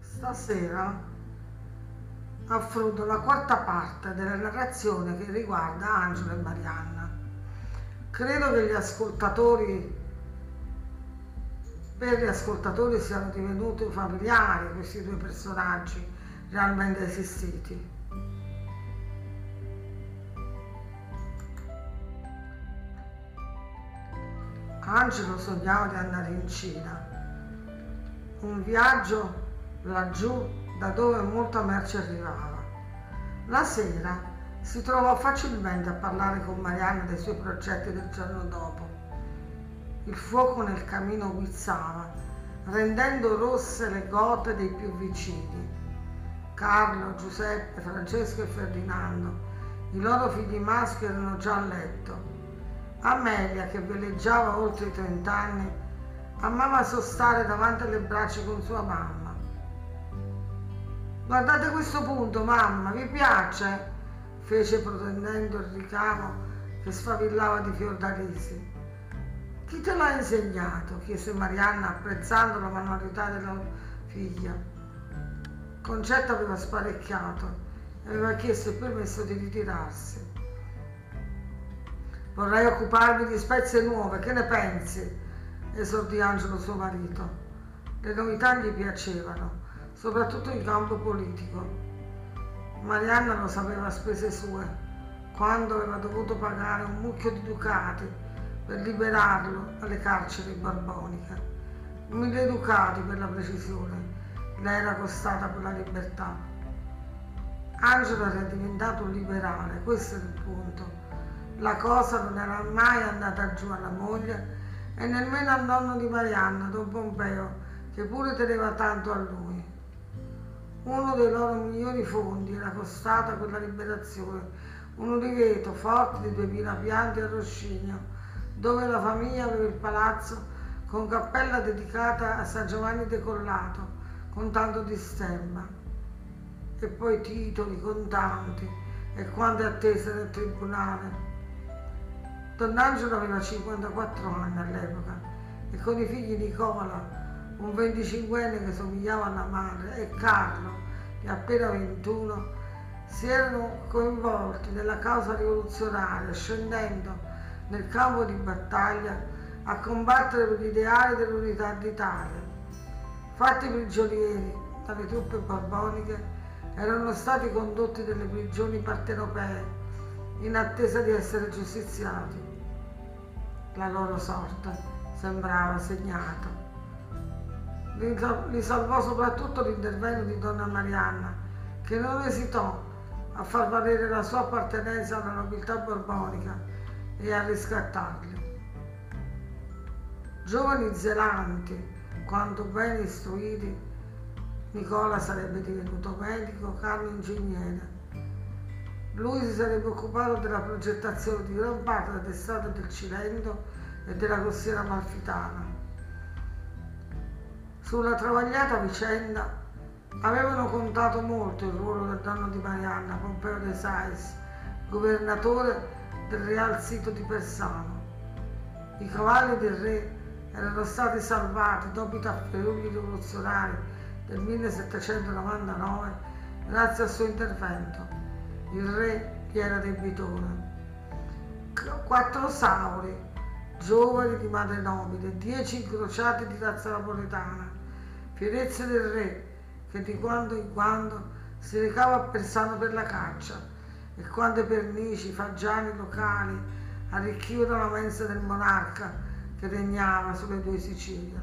Stasera affronto la quarta parte della narrazione che riguarda Angelo e Marianna. Credo che per gli ascoltatori siano divenuti familiari questi due personaggi realmente esistiti. Angelo sognava di andare in Cina, un viaggio laggiù da dove molta merce arrivava. La sera si trovò facilmente a parlare con Marianna dei suoi progetti del giorno dopo. Il fuoco nel camino guizzava, rendendo rosse le gote dei più vicini. Carlo, Giuseppe, Francesco e Ferdinando, i loro figli maschi, erano già a letto. Amelia, che veleggiava oltre i 30 anni, amava sostare davanti alle braccia con sua mamma. «Guardate questo punto, mamma, vi piace?» fece protendendo il ricamo che sfavillava di fiordalisi. «Chi te l'ha insegnato?» chiese Marianna, apprezzando la manualità della figlia. Concetta aveva sparecchiato e aveva chiesto il permesso di ritirarsi. «Vorrei occuparmi di spezie nuove, che ne pensi?» esordì Angelo suo marito. Le novità gli piacevano, soprattutto in campo politico. Marianna lo sapeva a spese sue, quando aveva dovuto pagare un mucchio di ducati per liberarlo dalle carceri borboniche. 1000 ducati per la precisione le era costata quella libertà. Angelo era diventato liberale, questo era il punto. La cosa non era mai andata giù alla moglie e nemmeno al nonno di Marianna, Don Pompeo, che pure teneva tanto a lui. Uno dei loro migliori fondi era costata quella liberazione, un oliveto forte di 2000 piante a Roscigno, dove la famiglia aveva il palazzo con cappella dedicata a San Giovanni Decollato, con tanto di stemma, e poi titoli, contanti e quante attese nel tribunale. Don Angelo aveva 54 anni all'epoca e con i figli Nicola, un 25enne che somigliava alla madre, e Carlo, di appena 21, si erano coinvolti nella causa rivoluzionaria, scendendo nel campo di battaglia a combattere per l'ideale dell'unità d'Italia. Fatti prigionieri dalle truppe borboniche, erano stati condotti nelle prigioni partenopee in attesa di essere giustiziati. La loro sorte sembrava segnata. Li salvò soprattutto l'intervento di Donna Marianna, che non esitò a far valere la sua appartenenza alla nobiltà borbonica e a riscattarli. Giovani zelanti, quanto ben istruiti, Nicola sarebbe divenuto medico, Carlo ingegnere. Lui si sarebbe occupato della progettazione di gran parte delle strade del Cilento e della costiera amalfitana. Sulla travagliata vicenda avevano contato molto il ruolo del nonno di Marianna, Pompeo de Saez, governatore del real sito di Persano. I cavalli del re erano stati salvati dopo i tafferugli rivoluzionari del 1799 grazie al suo intervento. Il re gli era debitore. 4 sauri, giovani di madre nobile, 10 incrociati di razza napoletana, fierezze del re che di quando in quando si recava a Persano per la caccia, e quante pernici, fagiani locali arricchivano la mensa del monarca che regnava sulle 2 Sicilie.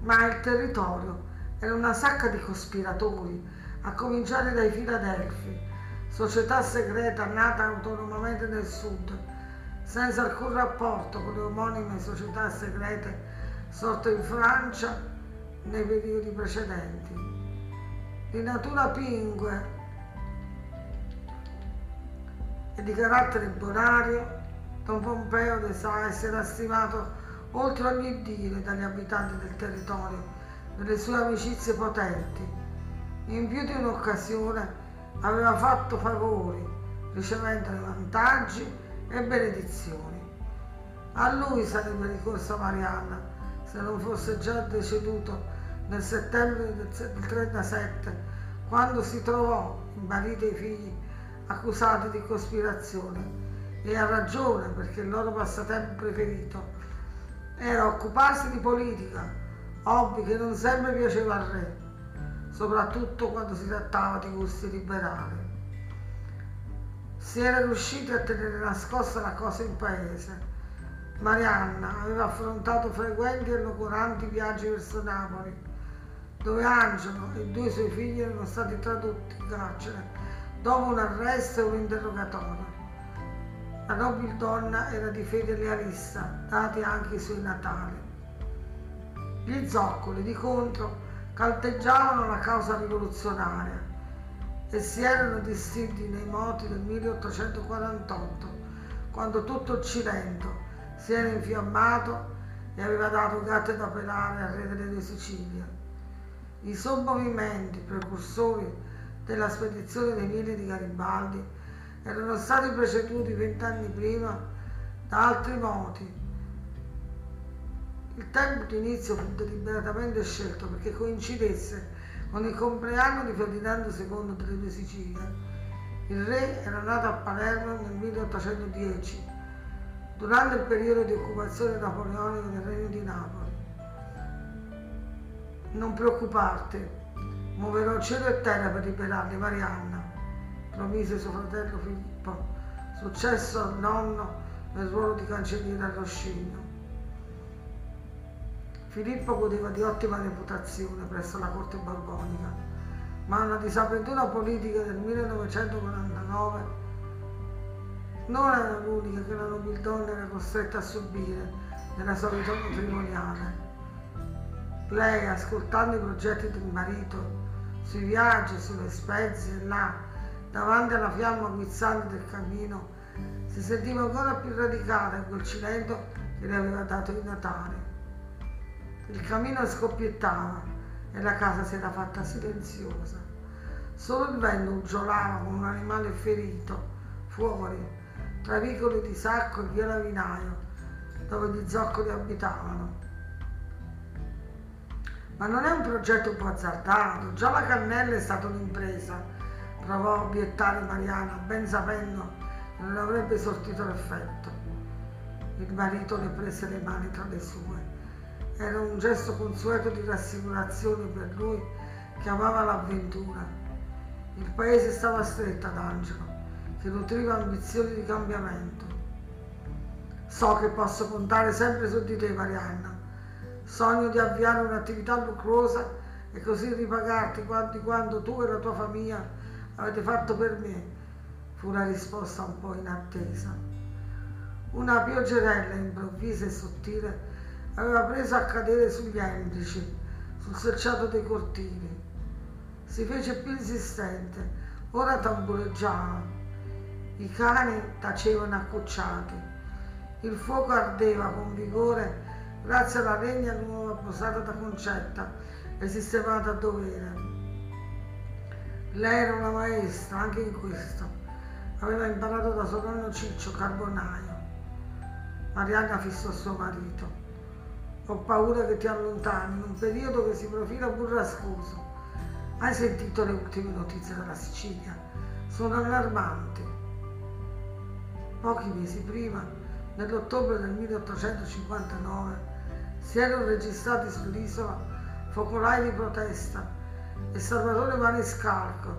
Ma il territorio era una sacca di cospiratori, a cominciare dai Filadelfi, società segreta nata autonomamente nel sud, senza alcun rapporto con le omonime società segrete sorte in Francia nei periodi precedenti. Di natura pingue e di carattere bonario, Don Pompeo de Saez era stimato oltre ogni dire dagli abitanti del territorio, delle sue amicizie potenti. In più di un'occasione aveva fatto favori, ricevendo vantaggi e benedizioni. A lui sarebbe ricorsa Marianna, se non fosse già deceduto nel settembre del 37, quando si trovò inbarito i figli accusati di cospirazione. E ha ragione, perché il loro passatempo preferito era occuparsi di politica, hobby che non sempre piaceva al re, soprattutto quando si trattava di gusti liberali. Si era riusciti a tenere nascosta la cosa in paese. Marianna aveva affrontato frequenti e logoranti viaggi verso Napoli, dove Angelo e due suoi figli erano stati tradotti in carcere dopo un arresto e un interrogatorio. La nobile donna era di fede lealista, dati anche i suoi natali. Gli zoccoli, di contro, calteggiavano la causa rivoluzionaria e si erano distinti nei moti del 1848, quando tutto Cilento si era infiammato e aveva dato gatte da pelare al re delle due Sicilie. I sommovimenti precursori della spedizione dei 1000 di Garibaldi erano stati preceduti 20 anni prima da altri moti. Il tempo di inizio fu deliberatamente scelto perché coincidesse con il compleanno di Ferdinando II delle due Sicilie. Il re era nato a Palermo nel 1810, durante il periodo di occupazione napoleonica del Regno di Napoli. Non preoccuparti, muoverò cielo e terra per liberarli, Marianna, promise suo fratello Filippo, successo al nonno nel ruolo di cancelliere a Roscigno. Filippo godeva di ottima reputazione presso la corte borbonica, ma una disavventura politica del 1949 non era l'unica che la nobildonna era costretta a subire nella sua vita matrimoniale. Lei, ascoltando i progetti del marito sui viaggi, sulle spezie, là, davanti alla fiamma guizzante del camino, si sentiva ancora più radicata in quel Cilento che le aveva dato i natali. Il camino scoppiettava e la casa si era fatta silenziosa. Solo il vento uggiolava come un animale ferito fuori tra vicoli di Sacco e via Lavinaio, dove gli zoccoli abitavano. Ma non è un progetto un po' azzardato, già la cannella è stata un'impresa, provò a obiettare Marianna, ben sapendo che non avrebbe sortito l'effetto. Il marito le prese le mani tra le sue. Era un gesto consueto di rassicurazione per lui che amava l'avventura. Il paese stava stretto ad Angelo, che nutriva ambizioni di cambiamento. So che posso contare sempre su di te, Marianna. Sogno di avviare un'attività lucrosa e così ripagarti di quanto tu e la tua famiglia avete fatto per me, fu la risposta un po' inattesa. Una pioggerella improvvisa e sottile aveva preso a cadere sugli endici, sul selciato dei cortili. Si fece più insistente, ora tambureggiava. I cani tacevano accucciati. Il fuoco ardeva con vigore grazie alla legna nuova posata da Concetta e sistemata a dovere. Lei era una maestra anche in questo. Aveva imparato da suo nonno Ciccio Carbonaio. Marianna fissò suo marito. Ho paura che ti allontani in un periodo che si profila burrascoso. Hai sentito le ultime notizie dalla Sicilia? Sono allarmanti. Pochi mesi prima, nell'ottobre del 1859, si erano registrati sull'isola focolai di protesta e Salvatore Maniscalco,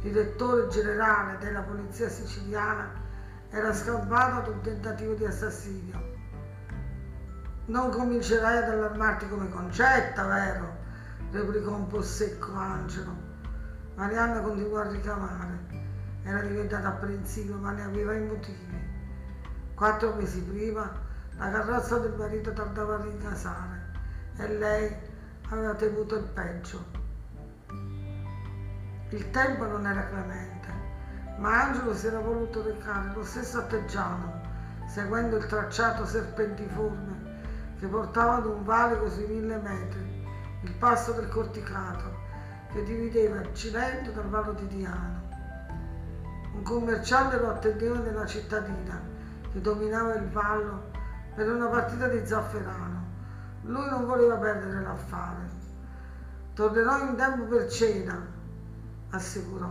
direttore generale della polizia siciliana, era scappato ad un tentativo di assassinio. Non comincerai ad allarmarti come Concetta, vero? Replicò un po' secco Angelo. Marianna continuò a ricamare. Era diventata apprensiva, ma ne aveva i motivi. 4 mesi prima la carrozza del marito tardava a rincasare e lei aveva temuto il peggio. Il tempo non era clemente, ma Angelo si era voluto recare lo stesso a Teggiano, seguendo il tracciato serpentiforme che portava ad un valico sui 1000 metri, il passo del Corticato che divideva il Cilento dal Vallo di Diano. Un commerciante lo attendeva nella cittadina che dominava il vallo per una partita di zafferano. Lui non voleva perdere l'affare. Tornerò in tempo per cena, assicurò,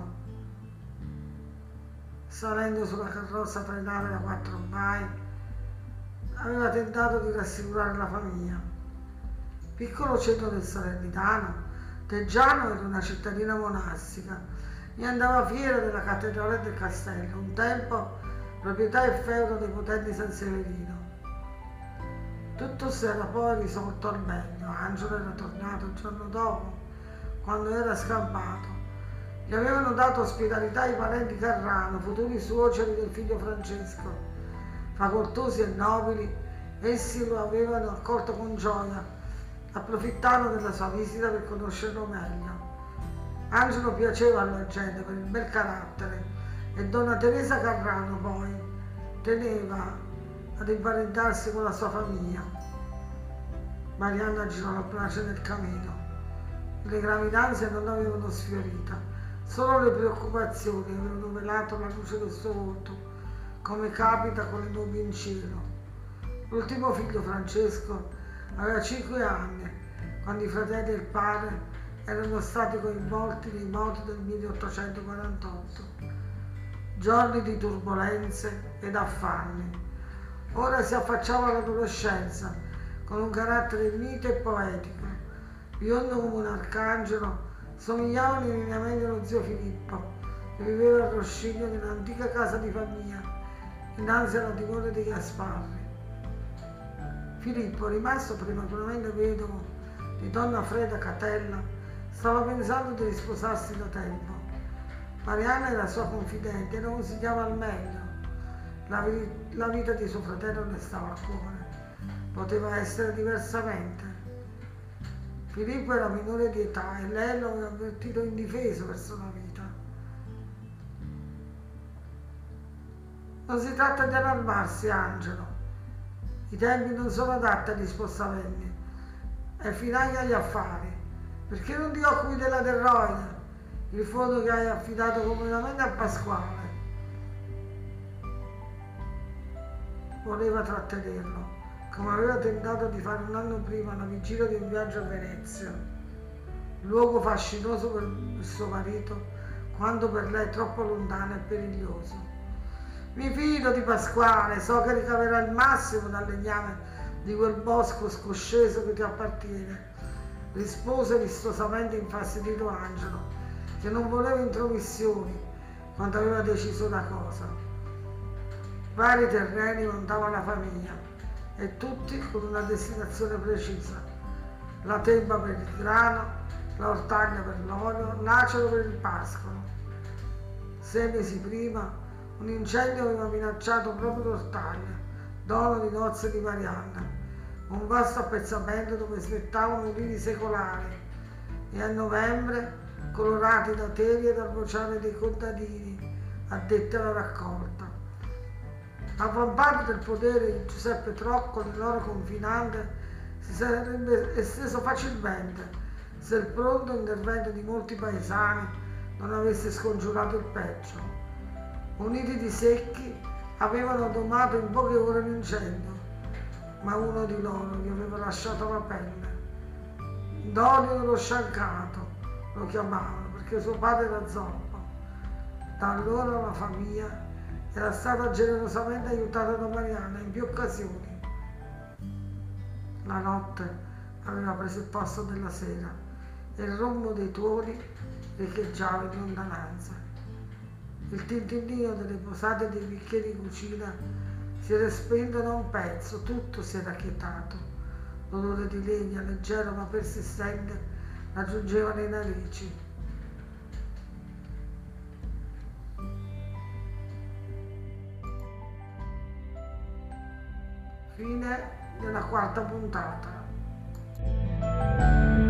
salendo sulla carrozza trainata da 4 opai. Aveva tentato di rassicurare la famiglia. Piccolo centro del Salernitano, Teggiano era una cittadina monastica e andava fiera della cattedrale e del castello, un tempo proprietà e feudo dei potenti San Severino. Tutto si era poi risolto al meglio. Angelo era tornato il giorno dopo, quando era scampato. Gli avevano dato ospitalità i parenti Carrano, futuri suoceri del figlio Francesco. Facoltosi e nobili, essi lo avevano accolto con gioia, approfittando della sua visita per conoscerlo meglio. Angelo piaceva alla gente per il bel carattere e donna Teresa Carrano poi teneva ad imparentarsi con la sua famiglia. Marianna girò la brace del camino. Le gravidanze non l'avevano sfiorita, solo le preoccupazioni avevano velato la luce del suo volto, come capita con le nubi in cielo. L'ultimo figlio, Francesco, aveva 5 anni, quando i fratelli e il padre erano stati coinvolti nei moti del 1848. Giorni di turbolenze ed affanni. Ora si affacciava all'adolescenza con un carattere mite e poetico. Biondo come un arcangelo, somigliava nell'inamento allo zio Filippo, che viveva a Roscigno nell'antica casa di famiglia, innanzi alla dimora dei Gasparri. Filippo, rimasto prematuramente vedovo di donna Freda Catella, stava pensando di risposarsi da tempo. Marianna era sua confidente e lo consigliava al meglio. La vita di suo fratello ne stava a cuore. Poteva essere diversamente. Filippo era minore di età e lei lo aveva avvertito indifeso verso la vita. Non si tratta di allarmarsi, Angelo. I tempi non sono adatti agli spostamenti e finagli agli affari. Perché non ti occupi della Terroia, il fondo che hai affidato comunemente a Pasquale? Voleva trattenerlo, come aveva tentato di fare un anno prima alla vigilia di un viaggio a Venezia, luogo fascinoso per il suo marito, quanto per lei troppo lontano e periglioso. Mi fido di Pasquale, so che ricaverà il massimo dal legname di quel bosco scosceso che ti appartiene, rispose vistosamente infastidito Angelo, che non voleva intromissioni quando aveva deciso una cosa. Vari terreni montava la famiglia e tutti con una destinazione precisa: la Temba per il grano, la Ortaglia per l'olio, l'Acero per il pascolo. 6 mesi prima un incendio aveva minacciato proprio l'Ortaglia, dono di nozze di Marianna, un vasto appezzamento dove svettavano ulivi secolari e a novembre colorati da teli e dal vociare dei contadini addetti alla raccolta. Avvampato del potere di Giuseppe Trocco, nel loro confinante, si sarebbe esteso facilmente se il pronto intervento di molti paesani non avesse scongiurato il peggio. Uniti di secchi, avevano domato in poche ore l'incendio, ma uno di loro gli aveva lasciato la pelle. D'olio dello sciancato lo chiamavano, perché suo padre era zoppo. Da allora la famiglia era stata generosamente aiutata da Marianna in più occasioni. La notte aveva preso il passo della sera e il rombo dei tuoni riecheggiava in lontananza. Il tintinnio delle posate e dei bicchieri di cucina si era spento da un pezzo, tutto si era acquietato. L'odore di legna, leggero ma persistente, raggiungeva le narici. Fine della 4ª puntata.